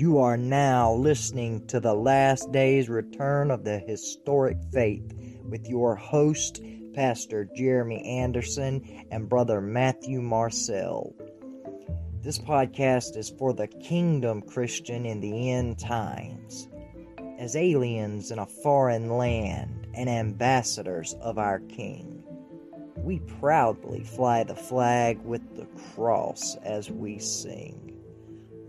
You are now listening to The Last Days Return of the Historic Faith with your host, Pastor Jeremy Anderson and Brother Matthew Marcel. This podcast is for the kingdom Christian in the end times, as aliens in a foreign land and ambassadors of our King. We proudly fly the flag with the cross as we sing.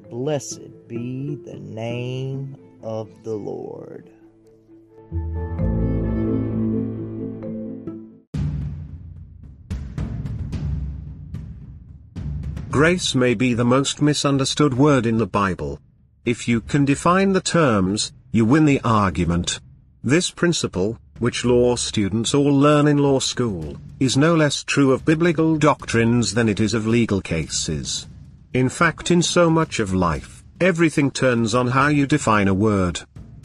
Blessed be the name of the Lord. Grace may be the most misunderstood word in the Bible. If you can define the terms, you win the argument. This principle, which law students all learn in law school, is no less true of biblical doctrines than it is of legal cases. In fact, in so much of life, everything turns on how you define a word.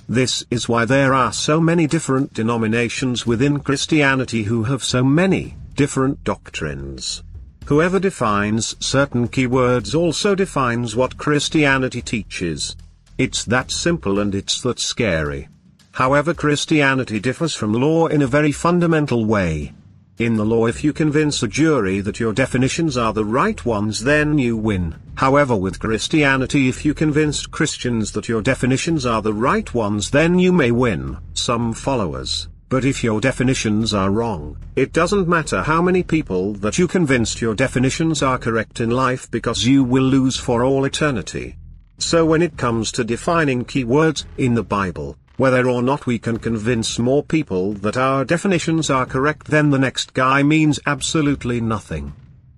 This is why there are so many different denominations within Christianity who have so many different doctrines. Whoever defines certain keywords also defines what Christianity teaches. It's that simple and it's that scary. However, Christianity differs from law in a very fundamental way. In the law, if you convince a jury that your definitions are the right ones, then you win. However, with Christianity, if you convinced Christians that your definitions are the right ones, then you may win some followers, but if your definitions are wrong, it doesn't matter how many people that you convinced your definitions are correct in life, because you will lose for all eternity. So when it comes to defining keywords in the Bible, whether or not we can convince more people that our definitions are correct than the next guy means absolutely nothing.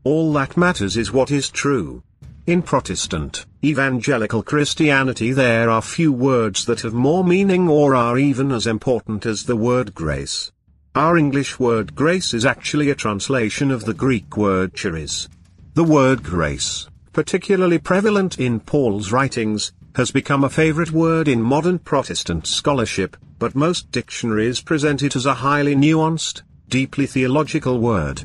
All that matters is what is true. In Protestant, evangelical Christianity, there are few words that have more meaning or are even as important as the word grace. Our English word grace is actually a translation of the Greek word charis. The word grace, particularly prevalent in Paul's writings, has become a favorite word in modern Protestant scholarship, but most dictionaries present it as a highly nuanced, deeply theological word.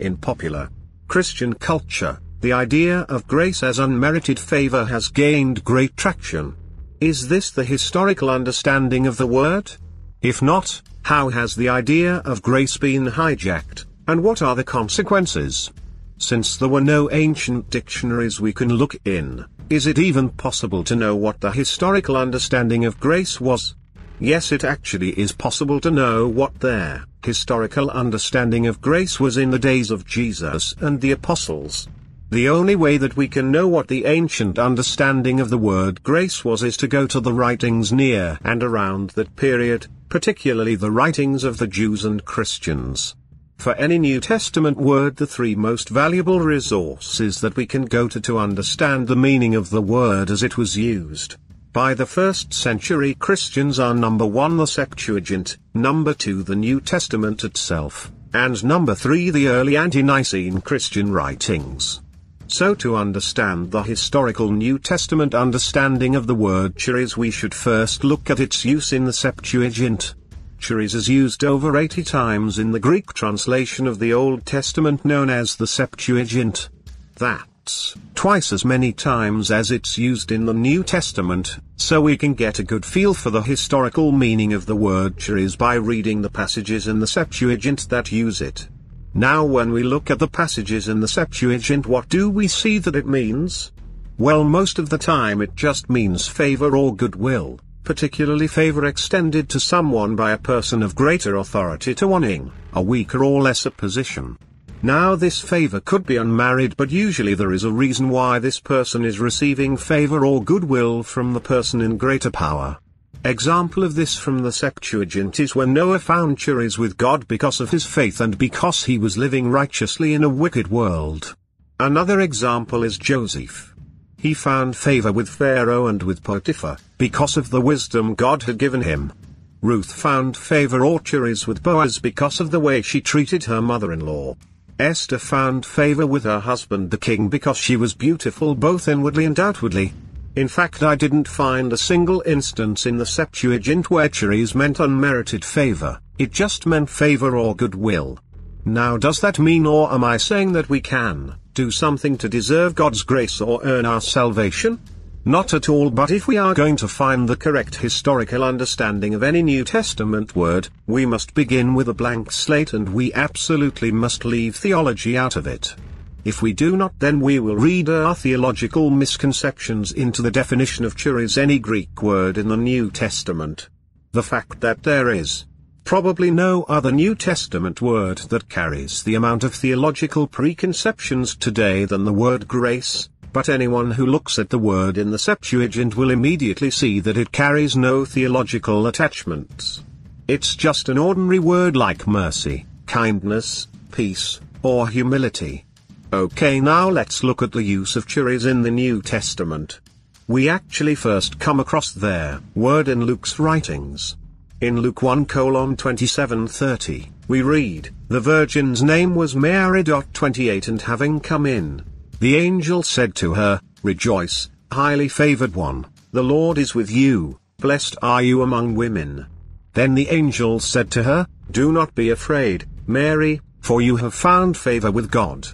In popular Christian culture, the idea of grace as unmerited favor has gained great traction. Is this the historical understanding of the word? If not, how has the idea of grace been hijacked, and what are the consequences? Since there were no ancient dictionaries we can look in, is it even possible to know what the historical understanding of grace was? Yes, it actually is possible to know what their historical understanding of grace was in the days of Jesus and the apostles. The only way that we can know what the ancient understanding of the word grace was is to go to the writings near and around that period, particularly the writings of the Jews and Christians. For any New Testament word, the three most valuable resources that we can go to understand the meaning of the word as it was used by the first century Christians are number 1 the Septuagint, number 2 the New Testament itself, and number 3 the early Ante-Nicene Christian writings. So to understand the historical New Testament understanding of the word charis, we should first look at its use in the Septuagint. Charis is used over 80 times in the Greek translation of the Old Testament known as the Septuagint. That's twice as many times as it's used in the New Testament, so we can get a good feel for the historical meaning of the word charis by reading the passages in the Septuagint that use it. Now, when we look at the passages in the Septuagint, what do we see that it means? Well, most of the time it just means favor or goodwill, particularly favor extended to someone by a person of greater authority to one in a weaker or lesser position. Now, this favor could be unmerited, but usually there is a reason why this person is receiving favor or goodwill from the person in greater power. Example of this from the Septuagint is when Noah found charis with God because of his faith and because he was living righteously in a wicked world. Another example is Joseph. He found favor with Pharaoh and with Potiphar, because of the wisdom God had given him. Ruth found favor or charis with Boaz because of the way she treated her mother-in-law. Esther found favor with her husband the king because she was beautiful both inwardly and outwardly. In fact, I didn't find a single instance in the Septuagint where charis meant unmerited favor, it just meant favor or goodwill. Now, does that mean, or am I saying that we can do something to deserve God's grace or earn our salvation? Not at all. But if we are going to find the correct historical understanding of any New Testament word, we must begin with a blank slate, and we absolutely must leave theology out of it. If we do not, then we will read our theological misconceptions into the definition of charis, any Greek word in the New Testament. The fact that there is probably no other New Testament word that carries the amount of theological preconceptions today than the word grace, but anyone who looks at the word in the Septuagint will immediately see that it carries no theological attachments. It's just an ordinary word like mercy, kindness, peace, or humility. Okay, now let's look at the use of charis in the New Testament. We actually first come across their word in Luke's writings. In Luke 1:27-30, we read, "The virgin's name was Mary. 28 And having come in, the angel said to her, Rejoice, highly favored one, the Lord is with you, blessed are you among women. Then the angel said to her, Do not be afraid, Mary, for you have found favor with God."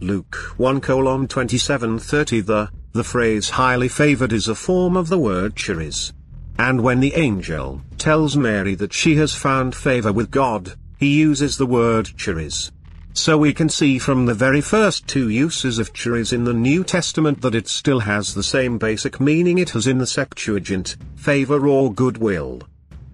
Luke 1:27-30. The phrase highly favored is a form of the word charis. And when the angel tells Mary that she has found favor with God, he uses the word charis. So we can see from the very first two uses of charis in the New Testament that it still has the same basic meaning it has in the Septuagint, favor or goodwill.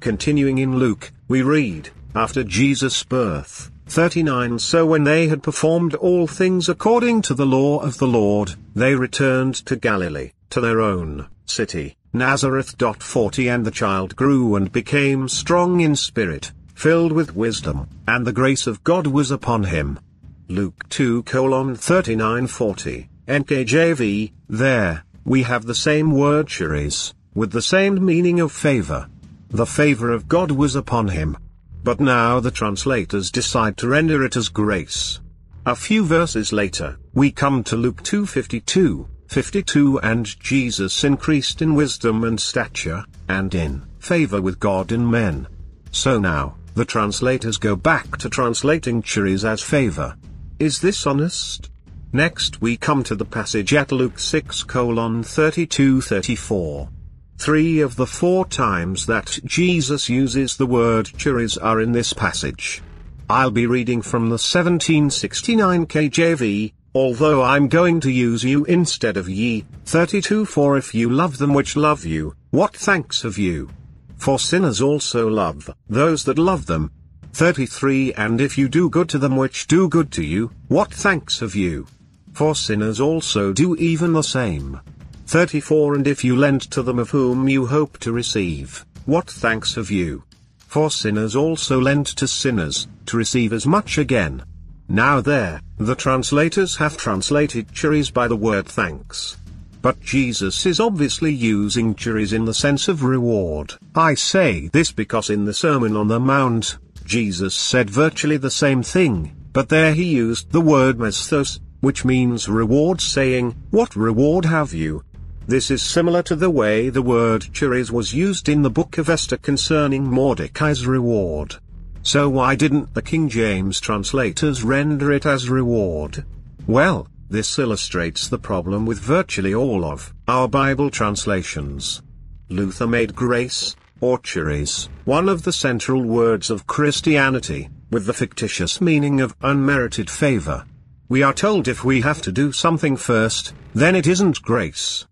Continuing in Luke, we read, "After Jesus' birth, 39 So when they had performed all things according to the law of the Lord, they returned to Galilee, to their own city, Nazareth. 40 And the child grew and became strong in spirit, filled with wisdom, and the grace of God was upon him." Luke 2:39-40, NKJV. There, we have the same word charis, with the same meaning of favor. The favor of God was upon him. But now the translators decide to render it as grace. A few verses later, we come to Luke 2:52-52, "And Jesus increased in wisdom and stature, and in favor with God and men." So now, the translators go back to translating charis as favor. Is this honest? Next we come to the passage at Luke 6:32-34. Three of the four times that Jesus uses the word charis are in this passage. I'll be reading from the 1769 KJV, although I'm going to use "you" instead of "ye." 32 "For if you love them which love you, what thanks have you? For sinners also love those that love them." 33 "And if you do good to them which do good to you, what thanks have you? For sinners also do even the same." 34 "And if you lend to them of whom you hope to receive, what thanks have you? For sinners also lend to sinners, to receive as much again." Now there, the translators have translated charis by the word thanks. But Jesus is obviously using charis in the sense of reward. I say this because in the Sermon on the Mount, Jesus said virtually the same thing, but there he used the word mesthos, which means reward, saying, "What reward have you?" This is similar to the way the word charis was used in the book of Esther concerning Mordecai's reward. So why didn't the King James translators render it as reward? Well, this illustrates the problem with virtually all of our Bible translations. Luther made grace, or charis, one of the central words of Christianity, with the fictitious meaning of unmerited favor. We are told if we have to do something first, then it isn't grace.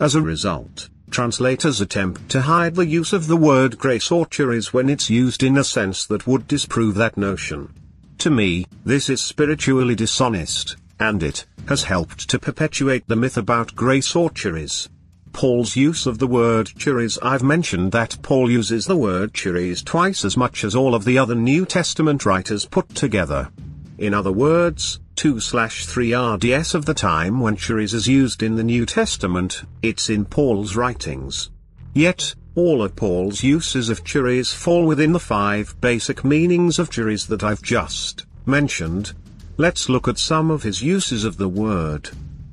As a result, translators attempt to hide the use of the word grace or charis when it's used in a sense that would disprove that notion. To me, this is spiritually dishonest, and it has helped to perpetuate the myth about grace or charis. Paul's use of the word charis. I've mentioned that Paul uses the word charis twice as much as all of the other New Testament writers put together. In other words, 2/3 RDS of the time when charis is used in the New Testament, it's in Paul's writings. Yet, all of Paul's uses of charis fall within the five basic meanings of charis that I've just mentioned. Let's look at some of his uses of the word.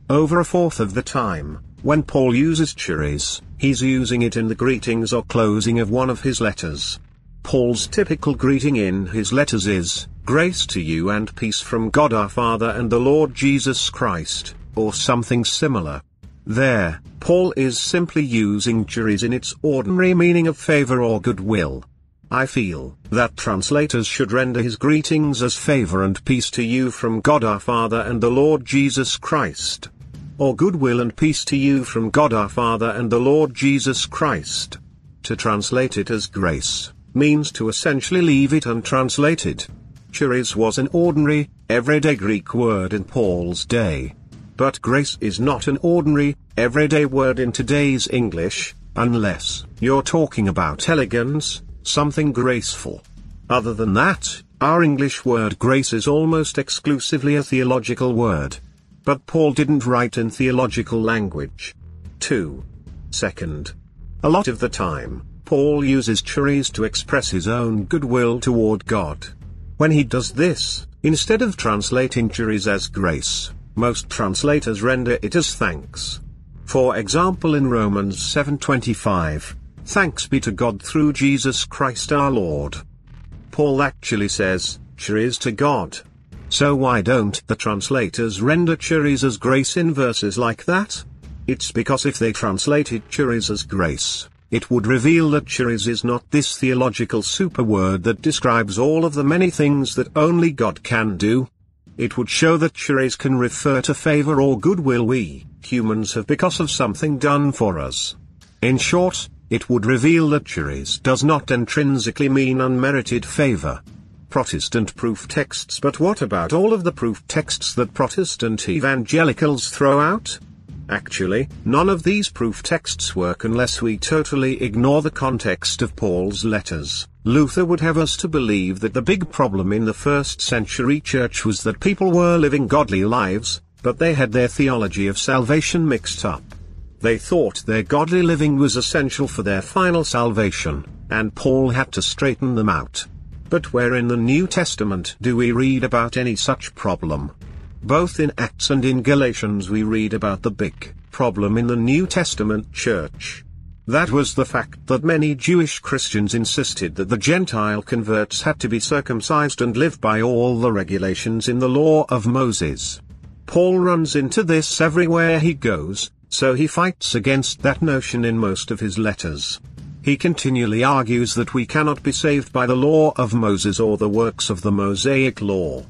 Over a fourth of the time, when Paul uses charis, he's using it in the greetings or closing of one of his letters. Paul's typical greeting in his letters is, "Grace to you and peace from God our Father and the Lord Jesus Christ," or something similar. There, Paul is simply using charis in its ordinary meaning of favor or goodwill. I feel that translators should render his greetings as favor and peace to you from God our Father and the Lord Jesus Christ. Or goodwill and peace to you from God our Father and the Lord Jesus Christ. To translate it as grace, means to essentially leave it untranslated. Charis was an ordinary, everyday Greek word in Paul's day. But grace is not an ordinary, everyday word in today's English, unless you're talking about elegance, something graceful. Other than that, our English word grace is almost exclusively a theological word. But Paul didn't write in theological language. 2. Second, a lot of the time, Paul uses charis to express his own goodwill toward God. When he does this, instead of translating charis as grace, most translators render it as thanks. For example, in Romans 7:25, "Thanks be to God through Jesus Christ our Lord." Paul actually says, "Charis to God." So why don't the translators render charis as grace in verses like that? It's because if they translated charis as grace, it would reveal that charis is not this theological superword that describes all of the many things that only God can do. It would show that charis can refer to favor or goodwill we, humans, have because of something done for us. In short, it would reveal that charis does not intrinsically mean unmerited favor. Protestant proof texts. But what about all of the proof texts that Protestant evangelicals throw out? Actually, none of these proof texts work unless we totally ignore the context of Paul's letters. Luther would have us to believe that the big problem in the first century church was that people were living godly lives, but they had their theology of salvation mixed up. They thought their godly living was essential for their final salvation, and Paul had to straighten them out. But where in the New Testament do we read about any such problem? Both in Acts and in Galatians we read about the big problem in the New Testament church. That was the fact that many Jewish Christians insisted that the Gentile converts had to be circumcised and live by all the regulations in the law of Moses. Paul runs into this everywhere he goes, so he fights against that notion in most of his letters. He continually argues that we cannot be saved by the law of Moses or the works of the Mosaic law.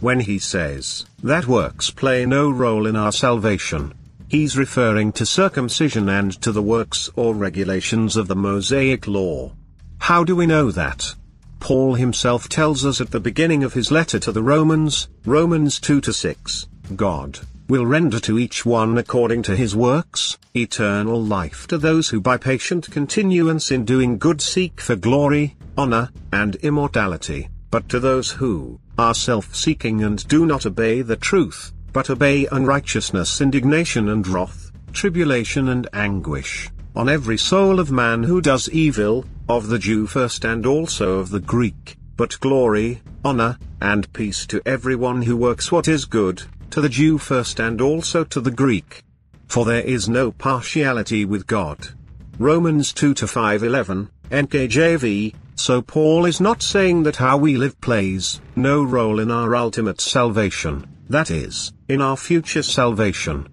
When he says that works play no role in our salvation, he's referring to circumcision and to the works or regulations of the Mosaic law. How do we know that? Paul himself tells us at the beginning of his letter to the Romans, Romans 2:6, "God will render to each one according to his works, eternal life to those who by patient continuance in doing good seek for glory, honor, and immortality, but to those who are self-seeking and do not obey the truth, but obey unrighteousness, indignation and wrath, tribulation and anguish, on every soul of man who does evil, of the Jew first and also of the Greek, but glory, honor, and peace to everyone who works what is good, to the Jew first and also to the Greek. For there is no partiality with God." Romans 2:5-11, NKJV. So Paul is not saying that how we live plays no role in our ultimate salvation, that is, in our future salvation.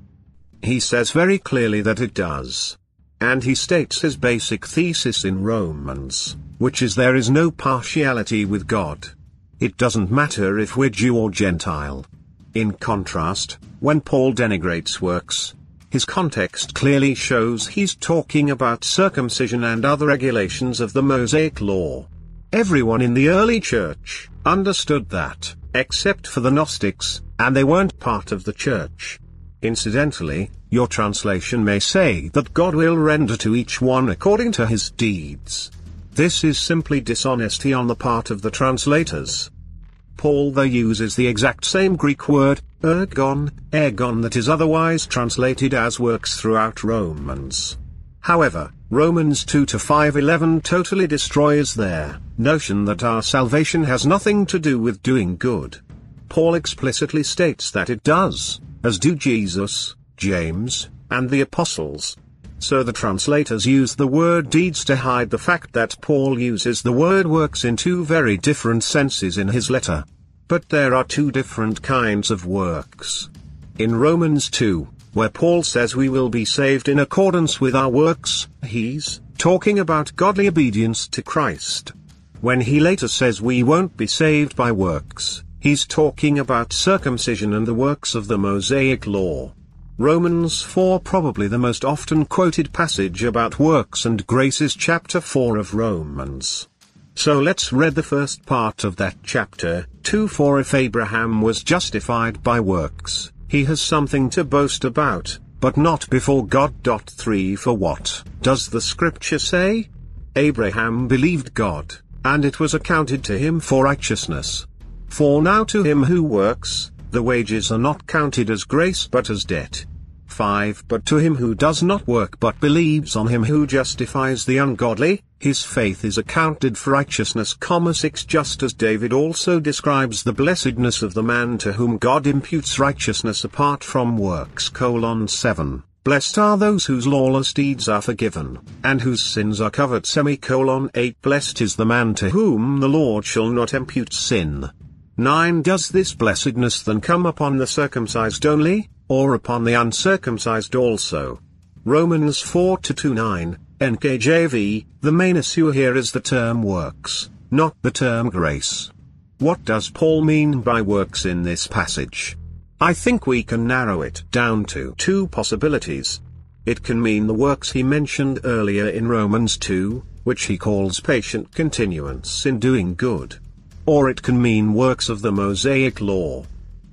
He says very clearly that it does. And he states his basic thesis in Romans, which is there is no partiality with God. It doesn't matter if we're Jew or Gentile. In contrast, when Paul denigrates works, his context clearly shows he's talking about circumcision and other regulations of the Mosaic law. Everyone in the early church understood that, except for the Gnostics, and they weren't part of the church. Incidentally, your translation may say that God will render to each one according to his deeds. This is simply dishonesty on the part of the translators. Paul though uses the exact same Greek word, ergon, that is otherwise translated as works throughout Romans. However, Romans 2:5-11 totally destroys their notion that our salvation has nothing to do with doing good. Paul explicitly states that it does, as do Jesus, James, and the apostles. So the translators use the word deeds to hide the fact that Paul uses the word works in two very different senses in his letter. But there are two different kinds of works. In Romans 2, where Paul says we will be saved in accordance with our works, he's talking about godly obedience to Christ. When he later says we won't be saved by works, he's talking about circumcision and the works of the Mosaic law. Romans 4, probably the most often quoted passage about works and grace, is chapter 4 of Romans. So let's read the first part of that chapter, 2. For if Abraham was justified by works, he has something to boast about, but not before God. 3. For what does the scripture say? Abraham believed God, and it was accounted to him for righteousness. For now to him who works, the wages are not counted as grace but as debt. 5. But to him who does not work but believes on him who justifies the ungodly, his faith is accounted for righteousness. 6. Just as David also describes the blessedness of the man to whom God imputes righteousness apart from works. 7. Blessed are those whose lawless deeds are forgiven, and whose sins are covered. 8. Blessed is the man to whom the Lord shall not impute sin. 9. Does this blessedness then come upon the circumcised only, or upon the uncircumcised also? Romans 4:29, NKJV. The main issue here is the term works, not the term grace. What does Paul mean by works in this passage? I think we can narrow it down to two possibilities. It can mean the works he mentioned earlier in Romans 2, which he calls patient continuance in doing good. Or it can mean works of the Mosaic law.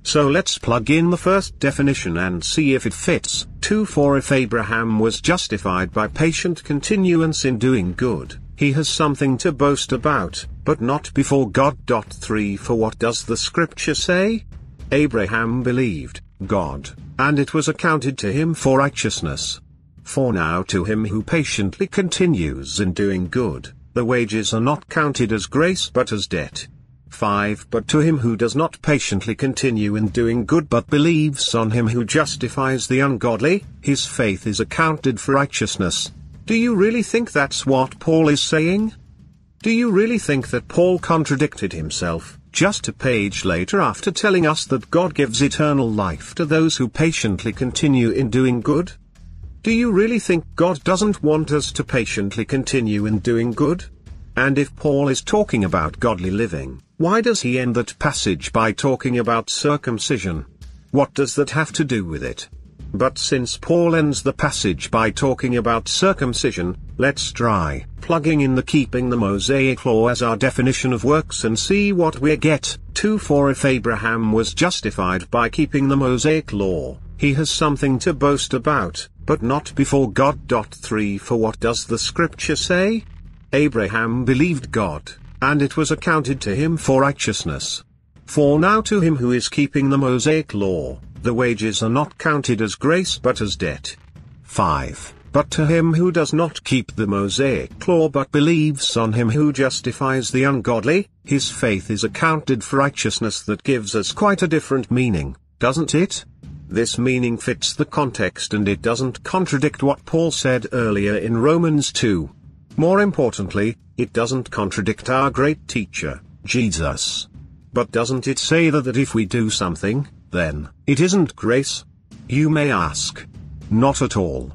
So let's plug in the first definition and see if it fits. 2. For if Abraham was justified by patient continuance in doing good, he has something to boast about, but not before God. 3. For what does the scripture say? Abraham believed God, and it was accounted to him for righteousness. For now to him who patiently continues in doing good, the wages are not counted as grace but as debt. 5. But to him who does not patiently continue in doing good but believes on him who justifies the ungodly, his faith is accounted for righteousness. Do you really think that's what Paul is saying? Do you really think that Paul contradicted himself, just a page later after telling us that God gives eternal life to those who patiently continue in doing good? Do you really think God doesn't want us to patiently continue in doing good? And if Paul is talking about godly living, why does he end that passage by talking about circumcision? What does that have to do with it? But since Paul ends the passage by talking about circumcision, let's try plugging in the keeping the Mosaic law as our definition of works and see what we get. 2. For if Abraham was justified by keeping the Mosaic law, he has something to boast about, but not before God. 3. For what does the scripture say? Abraham believed God, and it was accounted to him for righteousness. For now to him who is keeping the Mosaic law, the wages are not counted as grace but as debt. 5. But to him who does not keep the Mosaic law but believes on him who justifies the ungodly, his faith is accounted for righteousness. That gives us quite a different meaning, doesn't it? This meaning fits the context and it doesn't contradict what Paul said earlier in Romans 2. More importantly, it doesn't contradict our great teacher, Jesus. But doesn't it say that if we do something, then it isn't grace? You may ask. Not at all.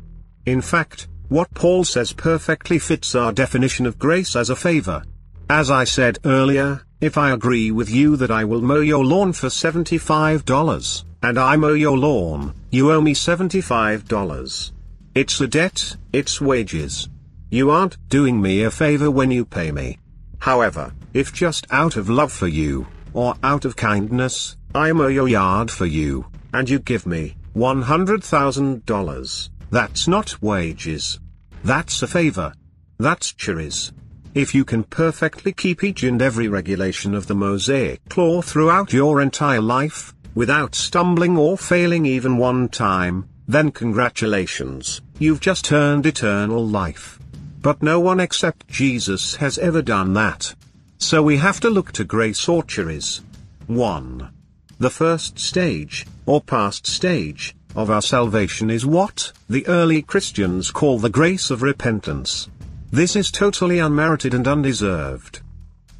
In fact, what Paul says perfectly fits our definition of grace as a favor. As I said earlier, if I agree with you that I will mow your lawn for $75, and I mow your lawn, you owe me $75. It's a debt, it's wages. You aren't doing me a favor when you pay me. However, if just out of love for you, or out of kindness, I mow your yard for you, and you give me $100,000, that's not wages. That's a favor. That's charis. If you can perfectly keep each and every regulation of the Mosaic law throughout your entire life, without stumbling or failing even one time, then congratulations, you've just earned eternal life. But no one except Jesus has ever done that. So we have to look to grace or charis. 1. The first stage, or past stage, of our salvation is what the early Christians call the grace of repentance. This is totally unmerited and undeserved.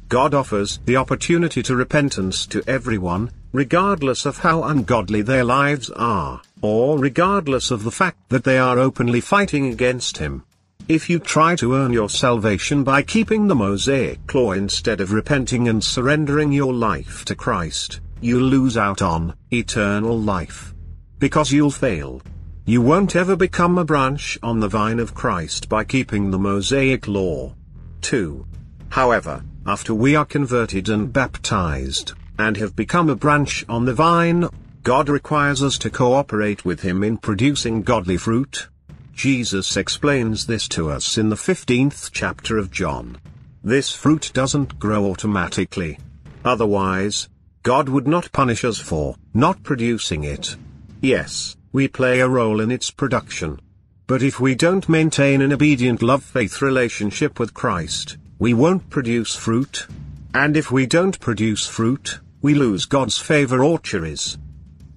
God offers the opportunity to repentance to everyone, regardless of how ungodly their lives are, or regardless of the fact that they are openly fighting against him. If you try to earn your salvation by keeping the Mosaic law instead of repenting and surrendering your life to Christ, you lose out on eternal life. Because you'll fail. You won't ever become a branch on the vine of Christ by keeping the Mosaic law. 2. However, after we are converted and baptized, and have become a branch on the vine, God requires us to cooperate with Him in producing godly fruit. Jesus explains this to us in the 15th chapter of John. This fruit doesn't grow automatically. Otherwise, God would not punish us for not producing it. Yes, we play a role in its production. But if we don't maintain an obedient love-faith relationship with Christ, we won't produce fruit. And if we don't produce fruit, we lose God's favor or charis.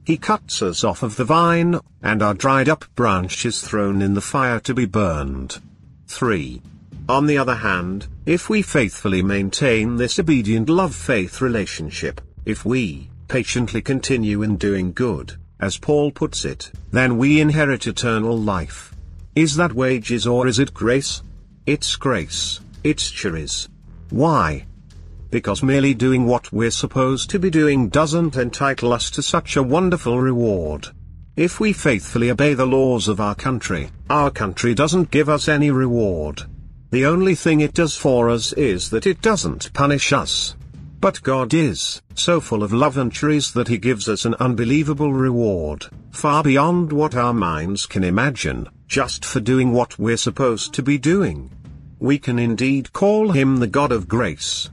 He cuts us off of the vine, and our dried-up branch is thrown in the fire to be burned. 3. On the other hand, if we faithfully maintain this obedient love-faith relationship, if we patiently continue in doing good, as Paul puts it, then we inherit eternal life. Is that wages or is it grace? It's grace, it's charis. Why? Because merely doing what we're supposed to be doing doesn't entitle us to such a wonderful reward. If we faithfully obey the laws of our country doesn't give us any reward. The only thing it does for us is that it doesn't punish us. But God is so full of love and charis that He gives us an unbelievable reward, far beyond what our minds can imagine, just for doing what we're supposed to be doing. We can indeed call Him the God of grace,